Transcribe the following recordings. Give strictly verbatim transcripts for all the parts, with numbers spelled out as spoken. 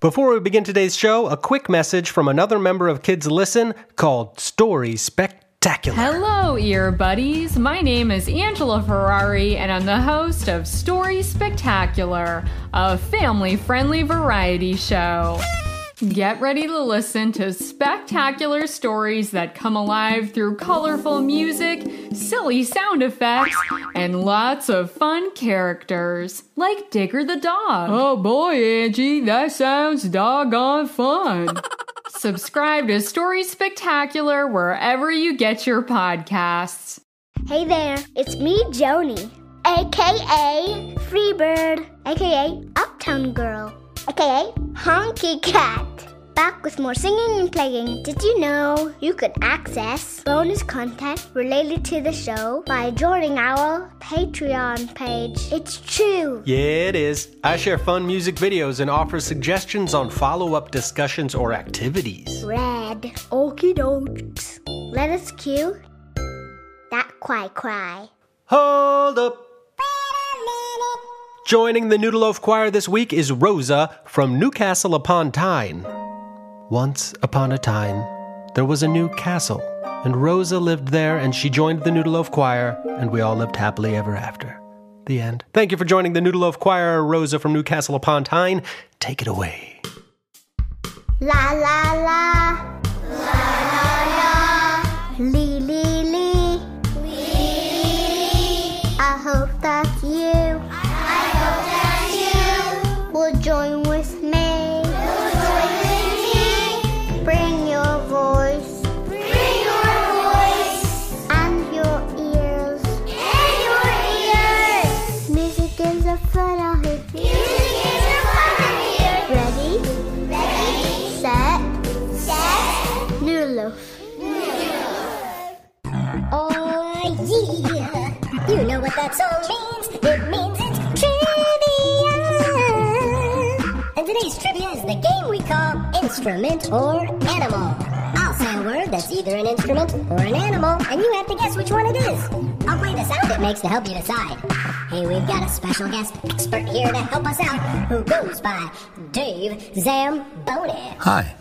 Before we begin today's show, a quick message from another member of Kids Listen called Story Spectacular. Hello, ear buddies. My name is Angela Ferrari, and I'm the host of Story Spectacular, a family-friendly variety show. Get ready to listen to spectacular stories that come alive through colorful music, silly sound effects, and lots of fun characters, like Digger the dog. Oh boy, Angie, that sounds doggone fun. Subscribe to Story Spectacular wherever you get your podcasts. Hey there, it's me, Joni, a k a. Freebird, a k a. Uptown Girl, a k a. Honky Cat. Back with more singing and playing. Did you know you could access bonus content related to the show by joining our Patreon page? It's true. Yeah, it is. I share fun music videos and offer suggestions on follow-up discussions or activities. Red. Okie dokes. Let us cue that cry cry. Hold up. Joining the Noodle Loaf Choir this week is Rosa from Newcastle-upon-Tyne. Once upon a time, there was a new castle, and Rosa lived there, and she joined the Noodle Loaf Choir, and we all lived happily ever after. The end. Thank you for joining the Noodle Loaf Choir, Rosa from Newcastle-upon-Tyne. Take it away. La la la. La la la. Lee lee lee. Lee lee lee. I hope that's you. Join with me. We'll join with me. Bring your voice. Bring your voice. And your ears. And your ears. Music is a fun out here. Music is a fun out here. Ready? Ready. Set. Set. Noodle Loaf. Noodle Loaf. Oh yeah. You know what that song means. It means it's trivia. And today's trivia is the game we call Instrument or Animal. I'll say a word that's either an instrument or an animal, and you have to guess which one it is. I'll play the sound it makes to help you decide. Hey, we've got a special guest expert here to help us out, who goes by Dave Zamboni. Hi,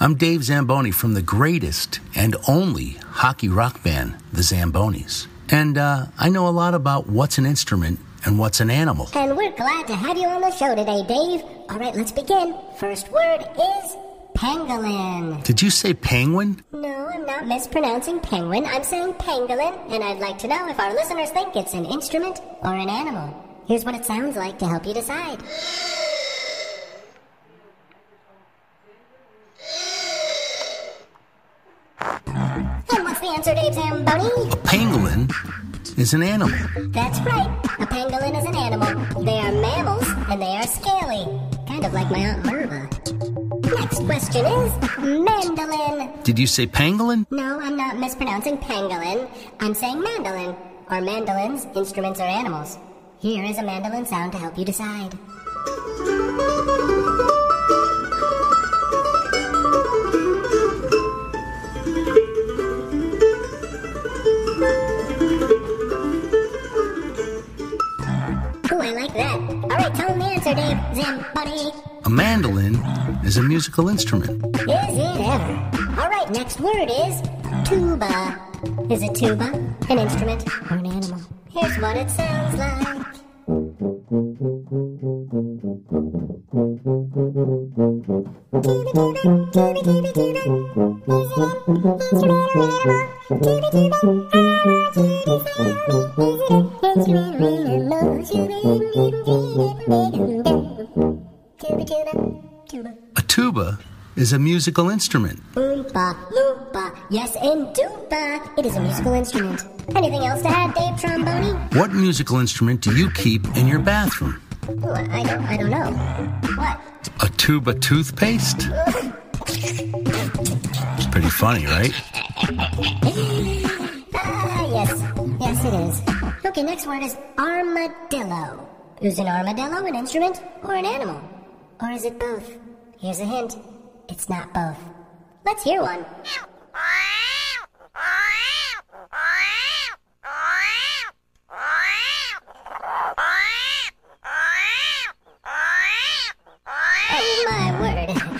I'm Dave Zamboni from the greatest and only hockey rock band, the Zambonis. And uh, I know a lot about what's an instrument and what's an animal. And we're glad to have you on the show today, Dave. All right, let's begin. First word is pangolin. Did you say penguin? No, I'm not mispronouncing penguin. I'm saying pangolin, and I'd like to know if our listeners think it's an instrument or an animal. Here's what it sounds like to help you decide. And what's the answer, Dave Zamboni? A pangolin is an animal. That's right. A pangolin is an animal. They are mammals, and they are scaly. Kind of like my Aunt Merva. Next question is mandolin. Did you say pangolin? No, I'm not mispronouncing pangolin. I'm saying mandolin. Are mandolins instruments or animals? Here is a mandolin sound to help you decide. Dave Zamboni. A mandolin is a musical instrument. Is it ever? All right, next word is tuba. Is a tuba an instrument or an animal? Here's what it sounds like. Tuba, tuba, tuba, tuba, tuba. Is it an instrument or an animal? Tuba, tuba, ah, tuba, sorry. Is it an instrument or an animal? Tuba, tuba, tuba, tuba. A tuba is a musical instrument. Oompa, loompa, yes, and doompa. It is a musical instrument. Anything else to add, Dave Tromboni? What musical instrument do you keep in your bathroom? Ooh, I don't, I don't know. What? A tuba toothpaste? It's pretty funny, right? Ah, yes, yes it is. Okay, next word is armadillo. Is an armadillo an instrument or an animal? Or is it both? Here's a hint. It's not both. Let's hear one. Oh my color.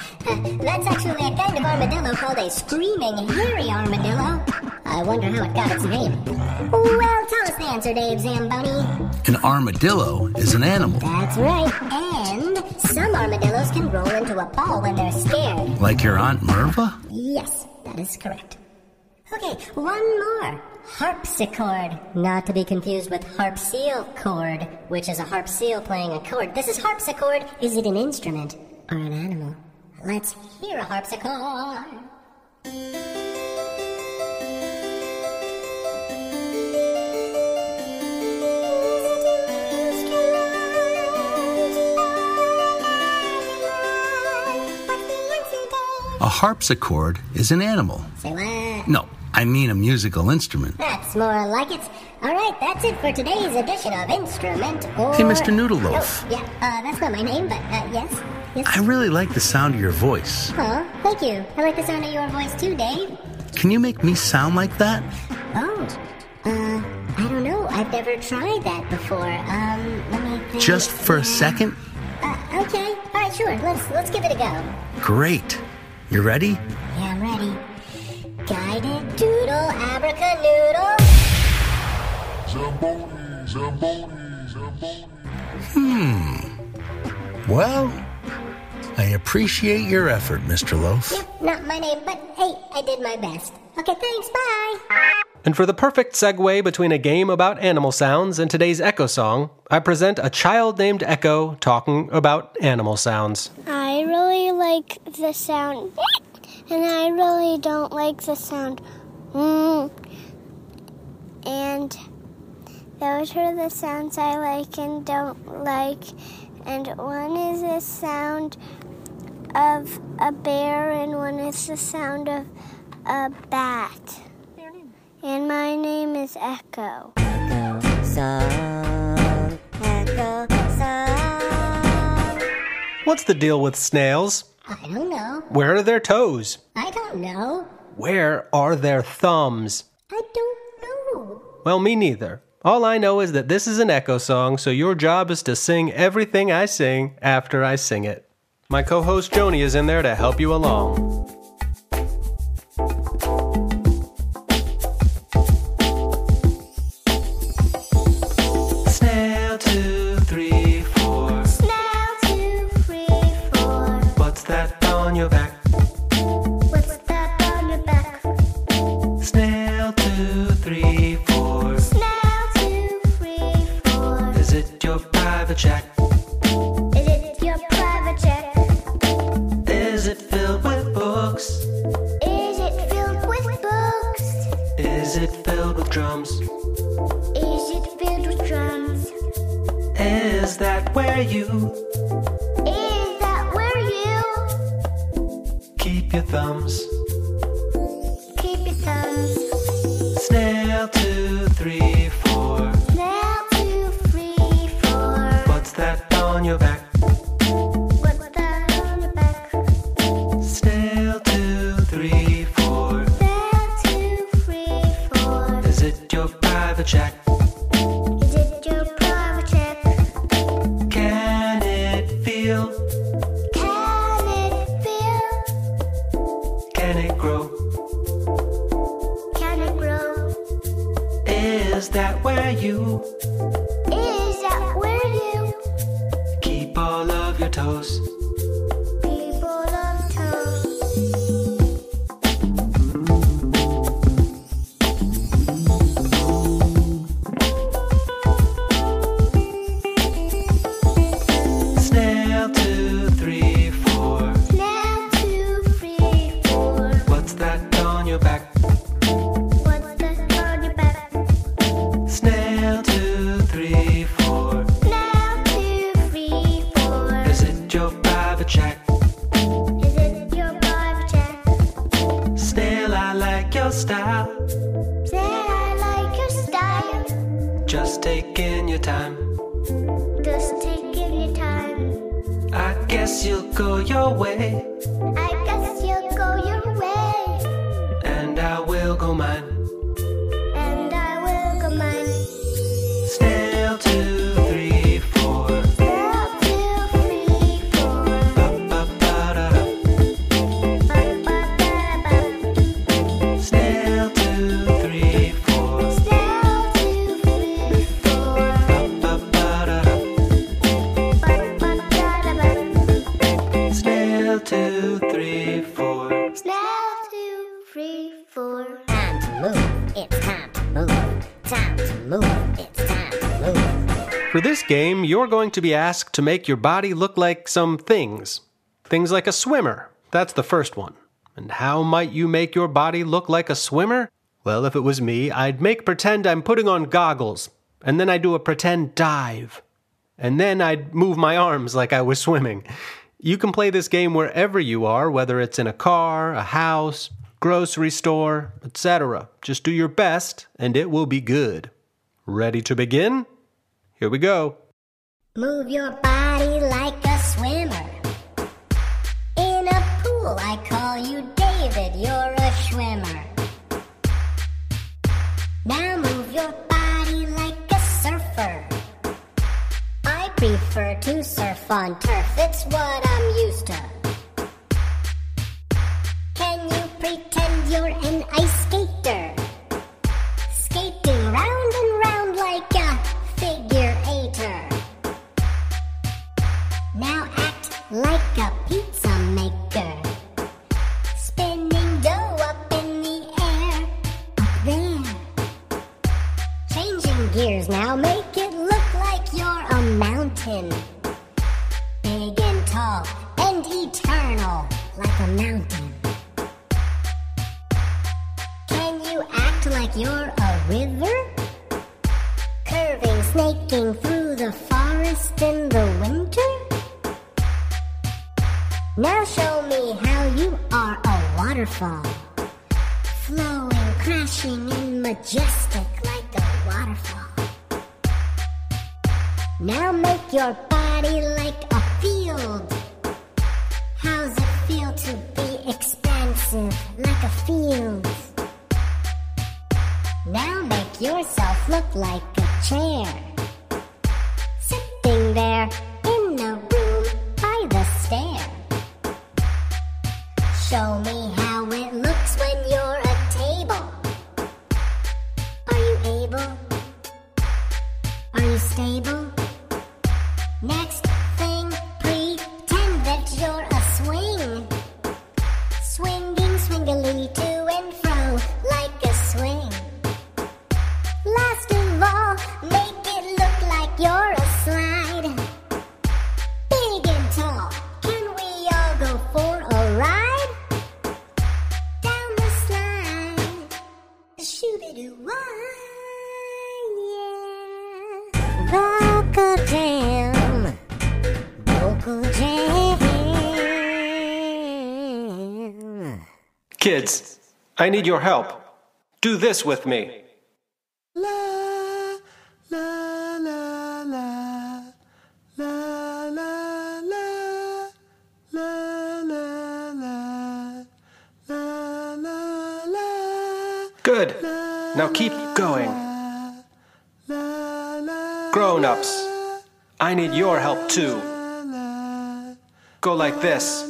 That's actually a kind of armadillo called a screaming hairy armadillo. I wonder how it got its name. Well, tell us the answer, Dave Zamboni. An armadillo is an animal. That's right. And some armadillos can roll into a ball when they're scared. Like your Aunt Merva? Yes, that is correct. Okay, one more. Harpsichord. Not to be confused with harpsichord, which is a harp seal playing a chord. This is harpsichord. Is it an instrument or an animal? Let's hear a harpsichord. A harpsichord is an animal. Say what? No. I mean a musical instrument. That's more like it. All right, that's it for today's edition of Instrument or... Hey, Mister Noodle Loaf. Oh, yeah, uh, that's not my name, but uh, yes, yes. I really like the sound of your voice. Oh, thank you. I like the sound of your voice too, Dave. Can you make me sound like that? Oh, uh, I don't know. I've never tried that before. Um, let me think. Just for a second? Uh, okay. All right, sure. Let's, let's give it a go. Great. You ready? Yeah, I'm ready. Guided doodle, abracanoodle. Zamboni, Zamboni, Zamboni. Hmm. Well, I appreciate your effort, Mister Loaf. Yep, not my name, but hey, I did my best. Okay, thanks, bye. And for the perfect segue between a game about animal sounds and today's Echo song, I present a child named Echo talking about animal sounds. I really like the sound... And I really don't like the sound. Mm. And those are the sounds I like and don't like. And one is the sound of a bear and one is the sound of a bat. And my name is Echo. Echo song, Echo song. What's the deal with snails? I don't know. Where are their toes? I don't know. Where are their thumbs? I don't know. Well, me neither. All I know is that this is an Echo song, so your job is to sing everything I sing after I sing it. My co-host Joni is in there to help you along. Snail two, three, four. Snail two, three, four. Time to move. It's time to move. Time to move. It's time to move. For this game, you're going to be asked to make your body look like some things. Things like a swimmer. That's the first one. And how might you make your body look like a swimmer? Well, if it was me, I'd make pretend I'm putting on goggles. And then I'd do a pretend dive. And then I'd move my arms like I was swimming. You can play this game wherever you are, whether it's in a car, a house, grocery store, et cetera. Just do your best, and it will be good. Ready to begin? Here we go. Move your body like a swimmer. In a pool, I call you David, you're a swimmer. Now move your body like a surfer. I prefer to surf on turf, it's what I'm used to. Can you pretend you're an ice skater? Skating round and round like a figure-eighter. Now act like a pizza maker. Spinning dough up in the air, up there. Changing gears now, make it look like you're a mountain. Big and tall and eternal, like a mountain. Can you act like you're a river? Curving, snaking through the forest in the winter? Now show me how you are a waterfall. Flowing, crashing, and majestic like a waterfall. Now make your body like a field. How's it feel to be expansive like a field? Now make yourself look like a chair. Sitting there in the room by the stair. Show me how it looks when you're a table. Are you able? Are you stable? Next thing, pretend that you're a swing. Swinging, swingily to and fro like a swing. Last of all, make it look like you're a slide. Big and tall, can we all go for a ride? Down the slide, shoo-be-doo-wine, yeah. Vocal jam. Kids, I need your help. Do this with me. La, la, la, la, la, la, la, la, la, la, la, la. Good. Now keep going. Grown-ups, I need your help too. Go like this.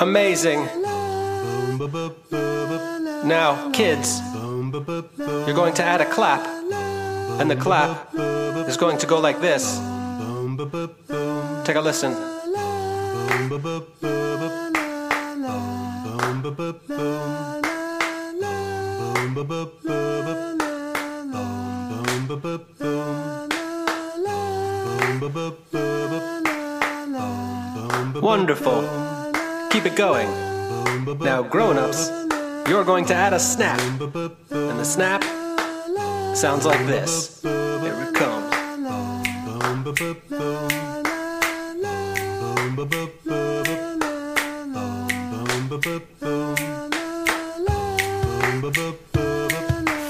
Amazing. Now, kids, you're going to add a clap, and the clap is going to go like this. Take a listen. Wonderful. Keep it going. Now, grown-ups, you're going to add a snap. And the snap sounds like this. Here it comes.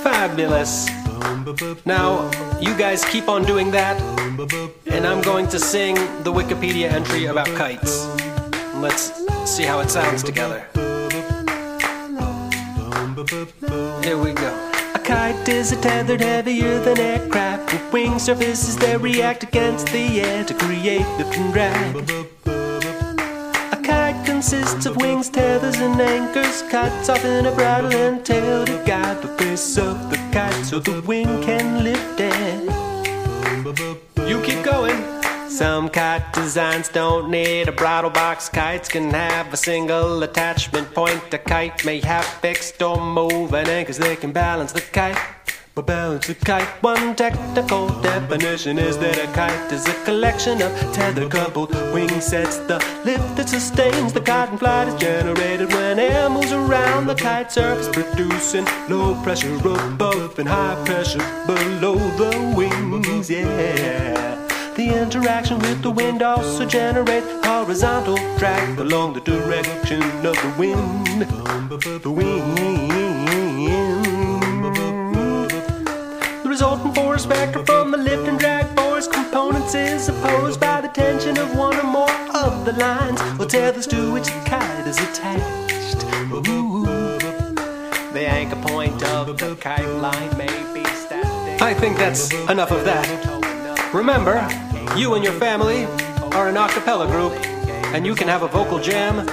Fabulous. Now, you guys keep on doing that, and I'm going to sing the Wikipedia entry about kites. Let's see how it sounds together. Here we go. A kite is a tethered heavier than aircraft with wing surfaces that react against the air to create lift and drag. Consists of wings, tethers, and anchors. Kites often a bridle and tail upper face of the kite so the wind can lift it. You keep going. Some kite designs don't need a bridle box. Kites can have a single attachment point. The kite may have fixed or moving anchors. They can balance the kite. But balance the kite. One technical definition is that a kite is a collection of tethered coupled wing sets. The lift that sustains the kite in flight is generated when air moves around the kite surface, producing low pressure above and high pressure below the wings. Yeah. The interaction with the wind also generates horizontal drag along the direction of the wind. The wind. The resultant force vector from the lift and drag force components is opposed by the tension of one or more of the lines or tethers to which the kite is attached. Ooh. The anchor point of the kite line may be static. I think that's enough of that. Remember, you and your family are an a cappella group, and you can have a vocal jam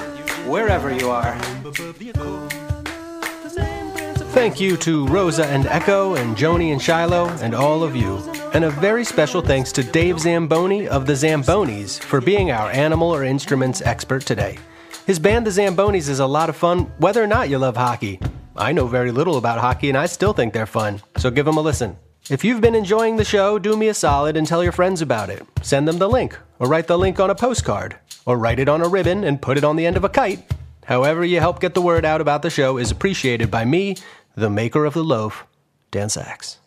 wherever you are. Thank you to Rosa and Echo and Joni and Shiloh and all of you. And a very special thanks to Dave Zamboni of the Zambonis for being our animal or instruments expert today. His band, the Zambonis, is a lot of fun whether or not you love hockey. I know very little about hockey and I still think they're fun, so give them a listen. If you've been enjoying the show, do me a solid and tell your friends about it. Send them the link, or write the link on a postcard, or write it on a ribbon and put it on the end of a kite. However you help get the word out about the show is appreciated by me, the maker of the loaf, Dan Sachs.